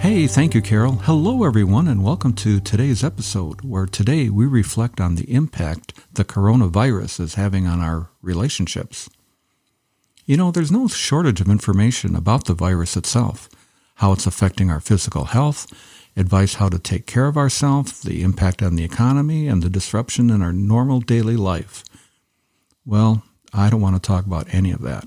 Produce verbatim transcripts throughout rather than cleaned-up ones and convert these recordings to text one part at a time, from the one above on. Hey, thank you, Carol. Hello, everyone, and welcome to today's episode, where today we reflect on the impact the coronavirus is having on our relationships. You know, there's no shortage of information about the virus itself, how it's affecting our physical health, advice how to take care of ourselves, the impact on the economy, and the disruption in our normal daily life. Well, I don't want to talk about any of that.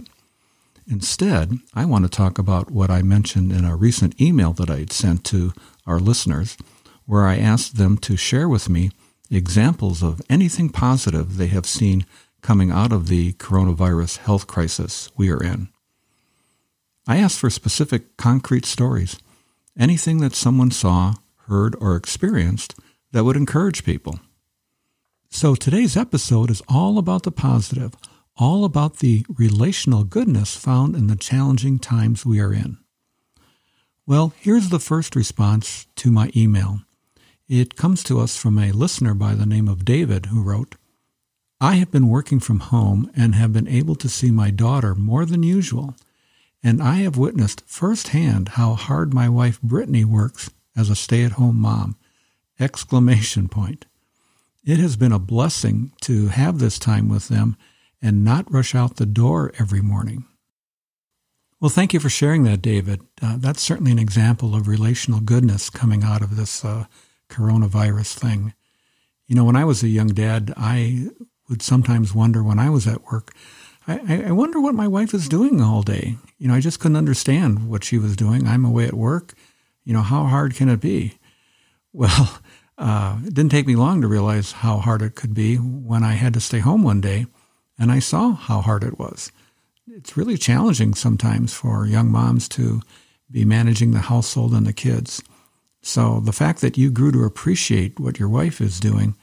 Instead, I want to talk about what I mentioned in a recent email that I had sent to our listeners, where I asked them to share with me examples of anything positive they have seen coming out of the coronavirus health crisis we are in. I asked for specific, concrete stories, anything that someone saw, heard, or experienced that would encourage people. So today's episode is all about the positive, all about the relational goodness found in the challenging times we are in. Well, here's the first response to my email. It comes to us from a listener by the name of David, who wrote, I have been working from home and have been able to see my daughter more than usual, and I have witnessed firsthand how hard my wife Brittany works as a stay-at-home mom! Exclamation point. It has been a blessing to have this time with them and not rush out the door every morning. Well, thank you for sharing that, David. Uh, that's certainly an example of relational goodness coming out of this uh, coronavirus thing. You know, when I was a young dad, I would sometimes wonder when I was at work, I, I wonder what my wife is doing all day. You know, I just couldn't understand what she was doing. I'm away at work. You know, how hard can it be? Well, uh, it didn't take me long to realize how hard it could be when I had to stay home one day. And I saw how hard it was. It's really challenging sometimes for young moms to be managing the household and the kids. So the fact that you grew to appreciate what your wife is doing,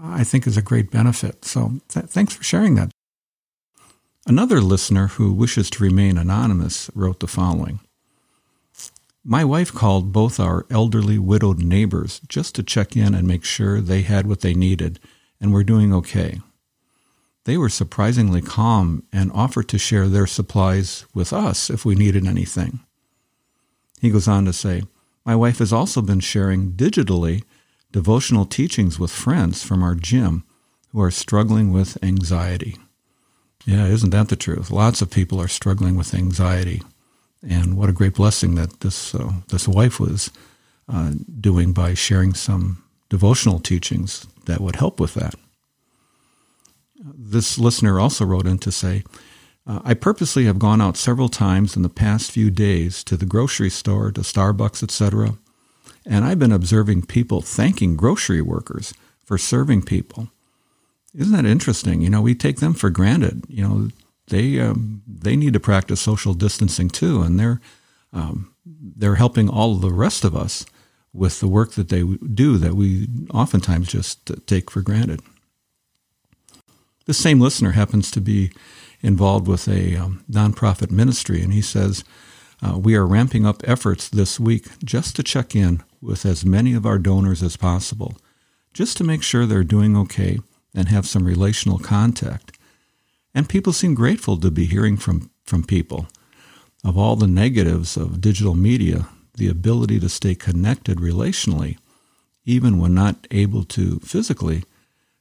I think, is a great benefit. So th- thanks for sharing that. Another listener who wishes to remain anonymous wrote the following. My wife called both our elderly widowed neighbors just to check in and make sure they had what they needed and were doing okay. They were surprisingly calm and offered to share their supplies with us if we needed anything. He goes on to say, my wife has also been sharing digitally devotional teachings with friends from our gym who are struggling with anxiety. Yeah, isn't that the truth? Lots of people are struggling with anxiety. And what a great blessing that this uh, this wife was uh, doing by sharing some devotional teachings that would help with that. This listener also wrote in to say, I purposely have gone out several times in the past few days to the grocery store, to Starbucks, et cetera, and I've been observing people thanking grocery workers for serving people. Isn't that interesting? You know, we take them for granted. You know, they um, they need to practice social distancing too, and they're um, they're helping all of the rest of us with the work that they do that we oftentimes just take for granted. This same listener happens to be involved with a um, nonprofit ministry, and he says, uh, we are ramping up efforts this week just to check in with as many of our donors as possible, just to make sure they're doing okay and have some relational contact. And people seem grateful to be hearing from, from people. Of all the negatives of digital media, the ability to stay connected relationally, even when not able to physically,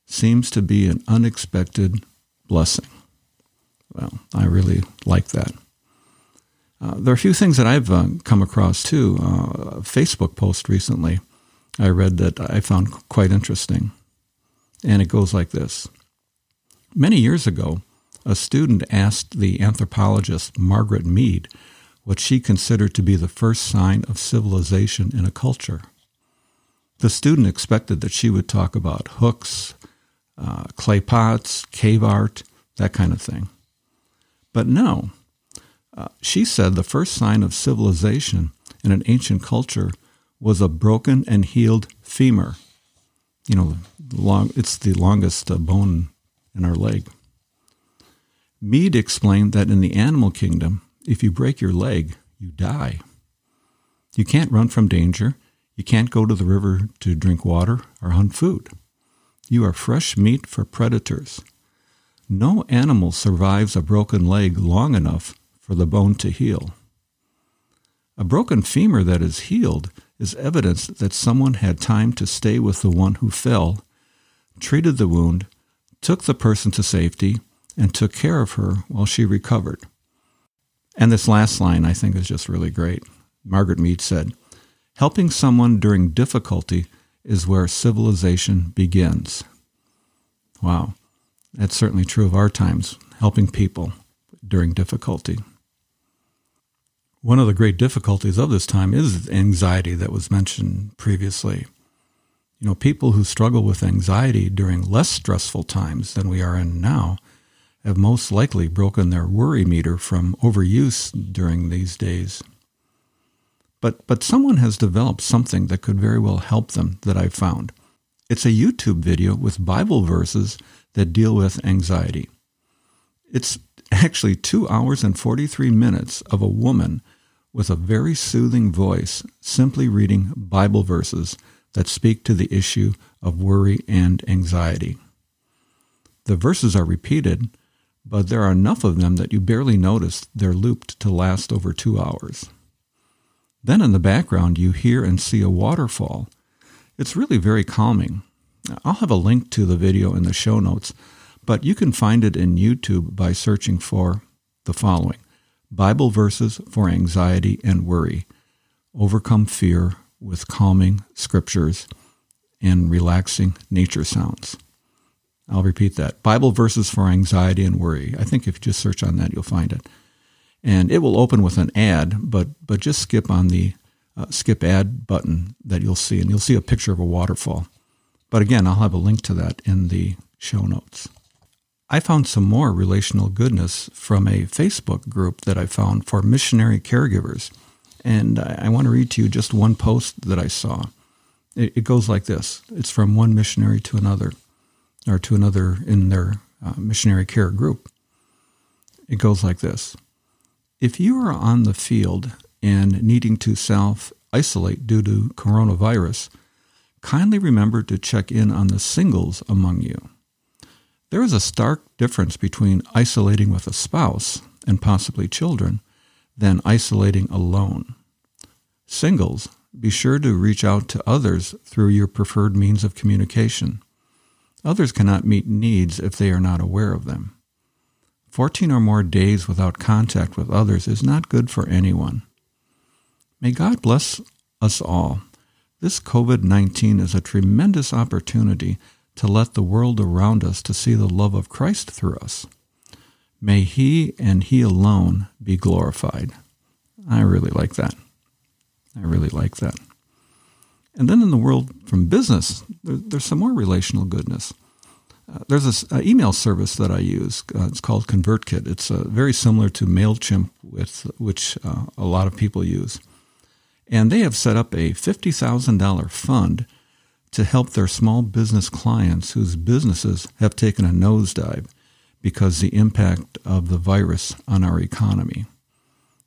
seems to be an unexpected blessing. Well, I really like that. Uh, there are a few things that I've uh, come across, too. Uh, a Facebook post recently I read that I found quite interesting. And it goes like this. Many years ago, a student asked the anthropologist Margaret Mead what she considered to be the first sign of civilization in a culture. The student expected that she would talk about hooks, Uh, clay pots, cave art, that kind of thing. But no, uh, she said the first sign of civilization in an ancient culture was a broken and healed femur. You know, long, it's the longest uh, bone in our leg. Mead explained that in the animal kingdom, if you break your leg, you die. You can't run from danger. You can't go to the river to drink water or hunt food. You are fresh meat for predators. No animal survives a broken leg long enough for the bone to heal. A broken femur that is healed is evidence that someone had time to stay with the one who fell, treated the wound, took the person to safety, and took care of her while she recovered. And this last line, I think, is just really great. Margaret Mead said, "Helping someone during difficulty is where civilization begins." Wow, that's certainly true of our times, helping people during difficulty. One of the great difficulties of this time is anxiety that was mentioned previously. You know, people who struggle with anxiety during less stressful times than we are in now have most likely broken their worry meter from overuse during these days. But but someone has developed something that could very well help them that I've found. It's a YouTube video with Bible verses that deal with anxiety. It's actually two hours and forty-three minutes of a woman with a very soothing voice, simply reading Bible verses that speak to the issue of worry and anxiety. The verses are repeated, but there are enough of them that you barely notice they're looped to last over two hours. Then in the background, you hear and see a waterfall. It's really very calming. I'll have a link to the video in the show notes, but you can find it in YouTube by searching for the following: Bible verses for anxiety and worry. Overcome fear with calming scriptures and relaxing nature sounds. I'll repeat that. Bible verses for anxiety and worry. I think if you just search on that, you'll find it. And it will open with an ad, but but just skip on the uh, skip ad button that you'll see, and you'll see a picture of a waterfall. But again, I'll have a link to that in the show notes. I found some more relational goodness from a Facebook group that I found for missionary caregivers. And I want to read to you just one post that I saw. It goes like this. It's from one missionary to another, or to another in their uh, missionary care group. It goes like this. If you are on the field and needing to self-isolate due to coronavirus, kindly remember to check in on the singles among you. There is a stark difference between isolating with a spouse and possibly children than isolating alone. Singles, be sure to reach out to others through your preferred means of communication. Others cannot meet needs if they are not aware of them. Fourteen or more days without contact with others is not good for anyone. May God bless us all. This covid nineteen is a tremendous opportunity to let the world around us to see the love of Christ through us. May He and He alone be glorified. I really like that. I really like that. And then in the world from business, there, there's some more relational goodness. Uh, there's an email service that I use. Uh, it's called ConvertKit. It's uh, very similar to MailChimp, with which uh, a lot of people use. And they have set up a fifty thousand dollars fund to help their small business clients whose businesses have taken a nosedive because of the impact of the virus on our economy.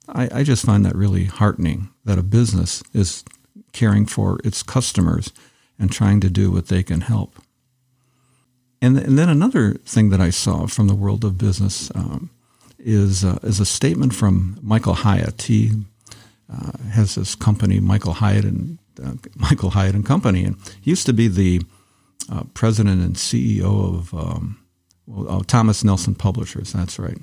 I, I just find that really heartening, that a business is caring for its customers and trying to do what they can help. And, th- and then another thing that I saw from the world of business um, is uh, is a statement from Michael Hyatt. He uh, has this company, Michael Hyatt and uh, Michael Hyatt and Company, and he used to be the uh, president and C E O of um, well, oh, Thomas Nelson Publishers. That's right.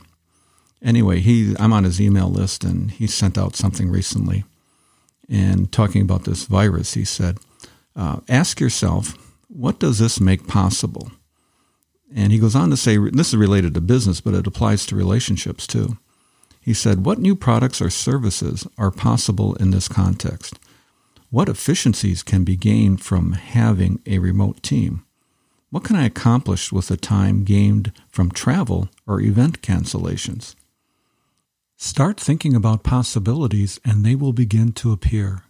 Anyway, he I'm on his email list, and he sent out something recently. And talking about this virus, he said, uh, ask yourself, what does this make possible? And he goes on to say, this is related to business, but it applies to relationships too. He said, what new products or services are possible in this context? What efficiencies can be gained from having a remote team? What can I accomplish with the time gained from travel or event cancellations? Start thinking about possibilities and they will begin to appear.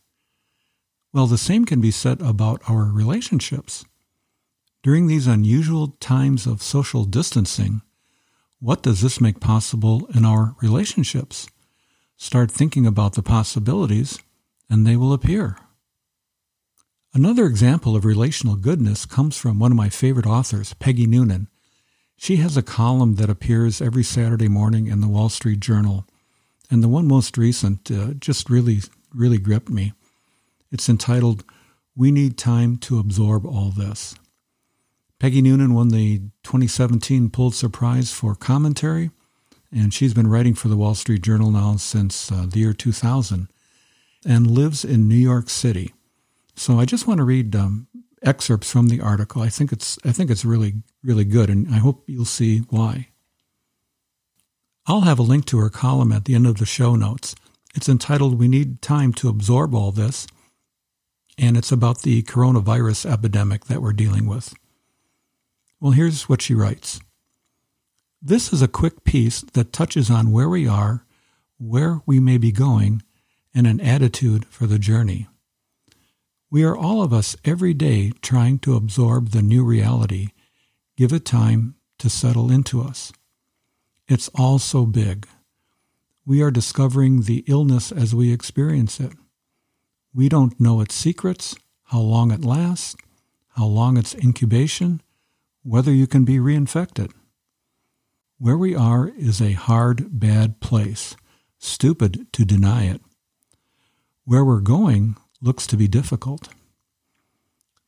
Well, the same can be said about our relationships. During these unusual times of social distancing, what does this make possible in our relationships? Start thinking about the possibilities, and they will appear. Another example of relational goodness comes from one of my favorite authors, Peggy Noonan. She has a column that appears every Saturday morning in the Wall Street Journal, and the one most recent uh, just really, really gripped me. It's entitled, "We Need Time to Absorb All This." Peggy Noonan won the twenty seventeen Pulitzer Prize for commentary, and she's been writing for the Wall Street Journal now since uh, the year two thousand, and lives in New York City. So I just want to read um, excerpts from the article. I think it's I think it's really, really good, and I hope you'll see why. I'll have a link to her column at the end of the show notes. It's entitled, "We Need Time to Absorb All This," and it's about the coronavirus epidemic that we're dealing with. Well, here's what she writes. "This is a quick piece that touches on where we are, where we may be going, and an attitude for the journey. We are all of us every day trying to absorb the new reality, give it time to settle into us. It's all so big. We are discovering the illness as we experience it. We don't know its secrets, how long it lasts, how long its incubation, whether you can be reinfected. Where we are is a hard, bad place, stupid to deny it. Where we're going looks to be difficult.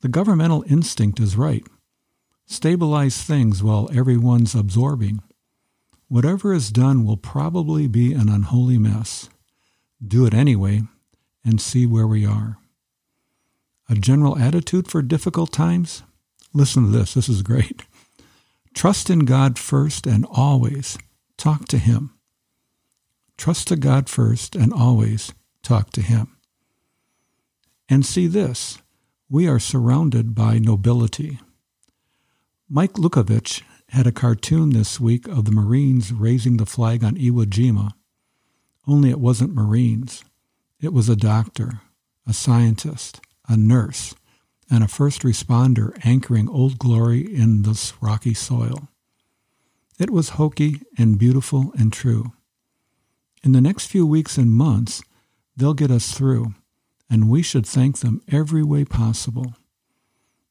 The governmental instinct is right. Stabilize things while everyone's absorbing. Whatever is done will probably be an unholy mess. Do it anyway and see where we are. A general attitude for difficult times? Listen to this. This is great. Trust in God first and always talk to Him. Trust to God first and always talk to Him. And see this. We are surrounded by nobility. Mike Lukovich had a cartoon this week of the Marines raising the flag on Iwo Jima. Only it wasn't Marines. It was a doctor, a scientist, a nurse, and a first responder anchoring Old Glory in this rocky soil. It was hokey and beautiful and true. In the next few weeks and months, they'll get us through, and we should thank them every way possible.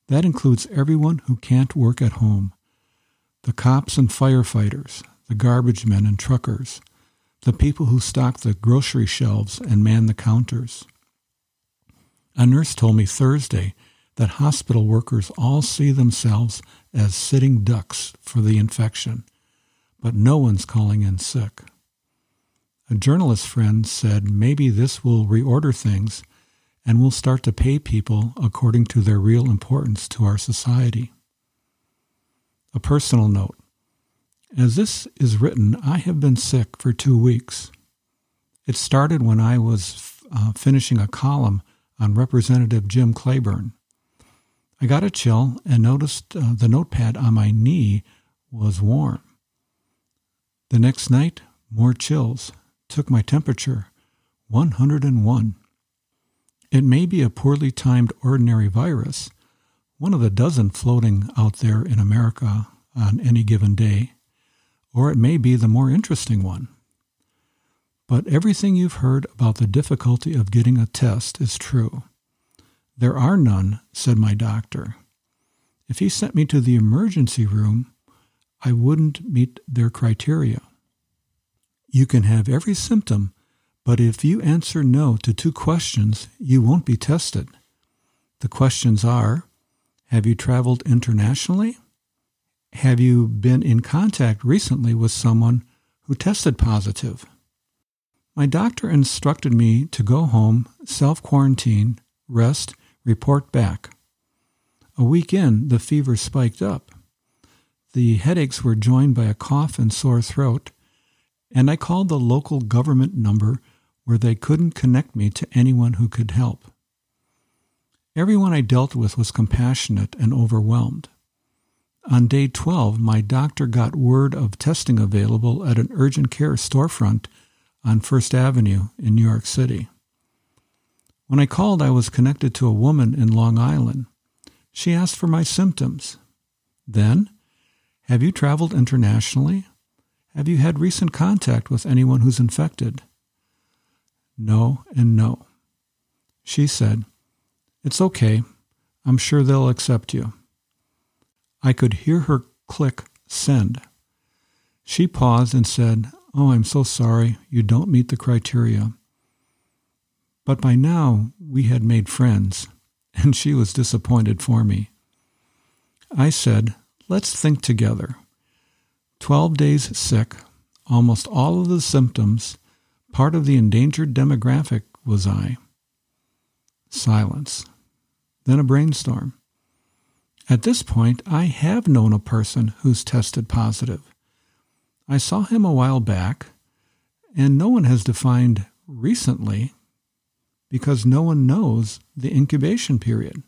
That includes everyone who can't work at home. The cops and firefighters, the garbage men and truckers, the people who stock the grocery shelves and man the counters. A nurse told me Thursday that hospital workers all see themselves as sitting ducks for the infection, but no one's calling in sick. A journalist friend said maybe this will reorder things and we'll start to pay people according to their real importance to our society. A personal note. As this is written, I have been sick for two weeks. It started when I was f- uh, finishing a column on Representative Jim Clyburn. I got a chill and noticed uh, the notepad on my knee was warm. The next night, more chills. Took my temperature, one hundred one. It may be a poorly timed ordinary virus, one of the dozen floating out there in America on any given day, or it may be the more interesting one. But everything you've heard about the difficulty of getting a test is true. There are none, said my doctor. If he sent me to the emergency room, I wouldn't meet their criteria. You can have every symptom, but if you answer no to two questions, you won't be tested. The questions are, have you traveled internationally? Have you been in contact recently with someone who tested positive? My doctor instructed me to go home, self-quarantine, rest, report back. A week in, the fever spiked up. The headaches were joined by a cough and sore throat, and I called the local government number where they couldn't connect me to anyone who could help. Everyone I dealt with was compassionate and overwhelmed. On day twelve, my doctor got word of testing available at an urgent care storefront on First Avenue in New York City. When I called, I was connected to a woman in Long Island. She asked for my symptoms. Then, have you traveled internationally? Have you had recent contact with anyone who's infected? No and no. She said, It's okay. I'm sure they'll accept you. I could hear her click send. She paused and said, Oh, I'm so sorry. You don't meet the criteria. But by now, we had made friends, and she was disappointed for me. I said, Let's think together. Twelve days sick, almost all of the symptoms, part of the endangered demographic was I. Silence. Then a brainstorm. At this point, I have known a person who's tested positive. I saw him a while back, and no one has defined recently because no one knows the incubation period.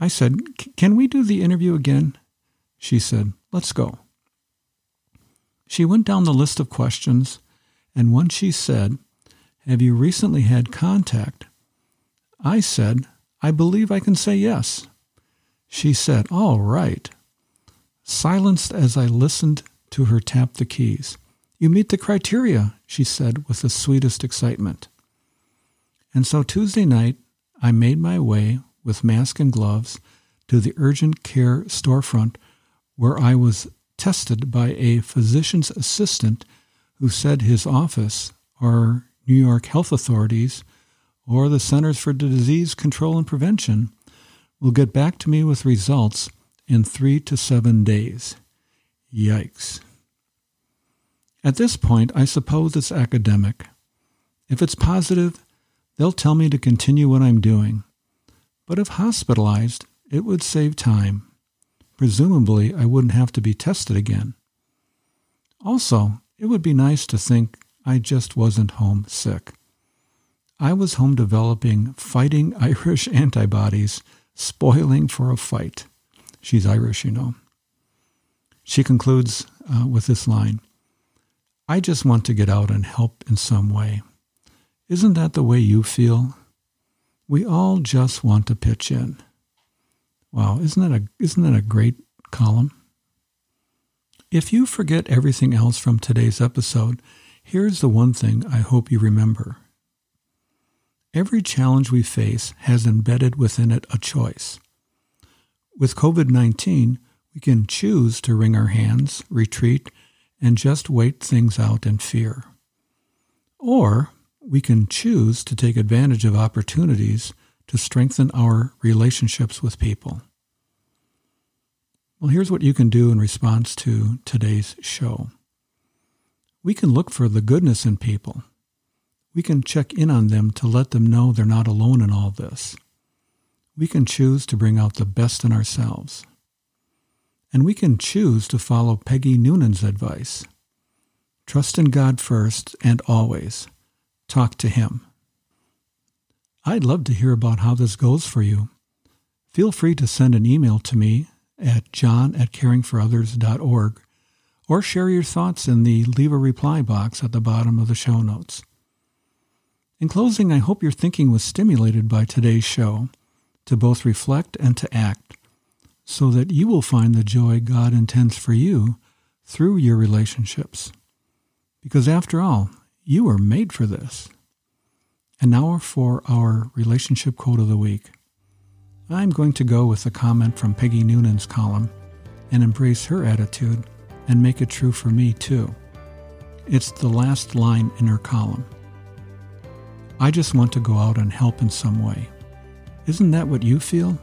I said, Can we do the interview again? She said, Let's go. She went down the list of questions, and when she said, Have you recently had contact? I said, I believe I can say yes. She said, All right. Silenced as I listened to her tap the keys. You meet the criteria, she said with the sweetest excitement. And so Tuesday night, I made my way with mask and gloves to the urgent care storefront where I was tested by a physician's assistant who said his office or New York health authorities or the Centers for Disease Control and Prevention will get back to me with results in three to seven days. Yikes. At this point, I suppose it's academic. If it's positive, they'll tell me to continue what I'm doing. But if hospitalized, it would save time. Presumably, I wouldn't have to be tested again. Also, it would be nice to think I just wasn't homesick. I was home developing fighting Irish antibodies, spoiling for a fight. She's Irish, you know. She concludes uh, with this line, I just want to get out and help in some way. Isn't that the way you feel? We all just want to pitch in. Wow, isn't that a isn't that a great column? If you forget everything else from today's episode, here's the one thing I hope you remember. Every challenge we face has embedded within it a choice. With COVID nineteen, we can choose to wring our hands, retreat, and just wait things out in fear. Or we can choose to take advantage of opportunities to strengthen our relationships with people. Well, here's what you can do in response to today's show. We can look for the goodness in people. We can check in on them to let them know they're not alone in all this. We can choose to bring out the best in ourselves. And we can choose to follow Peggy Noonan's advice. Trust in God first and always. Talk to Him. I'd love to hear about how this goes for you. Feel free to send an email to me at john at caring for others dot org or share your thoughts in the Leave a Reply box at the bottom of the show notes. In closing, I hope your thinking was stimulated by today's show to both reflect and to act so that you will find the joy God intends for you through your relationships. Because after all, you were made for this. And now for our relationship quote of the week. I'm going to go with a comment from Peggy Noonan's column and embrace her attitude and make it true for me too. It's the last line in her column. I just want to go out and help in some way. Isn't that what you feel?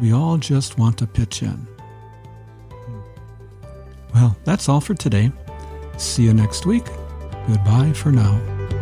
We all just want to pitch in. Well, that's all for today. See you next week. Goodbye for now.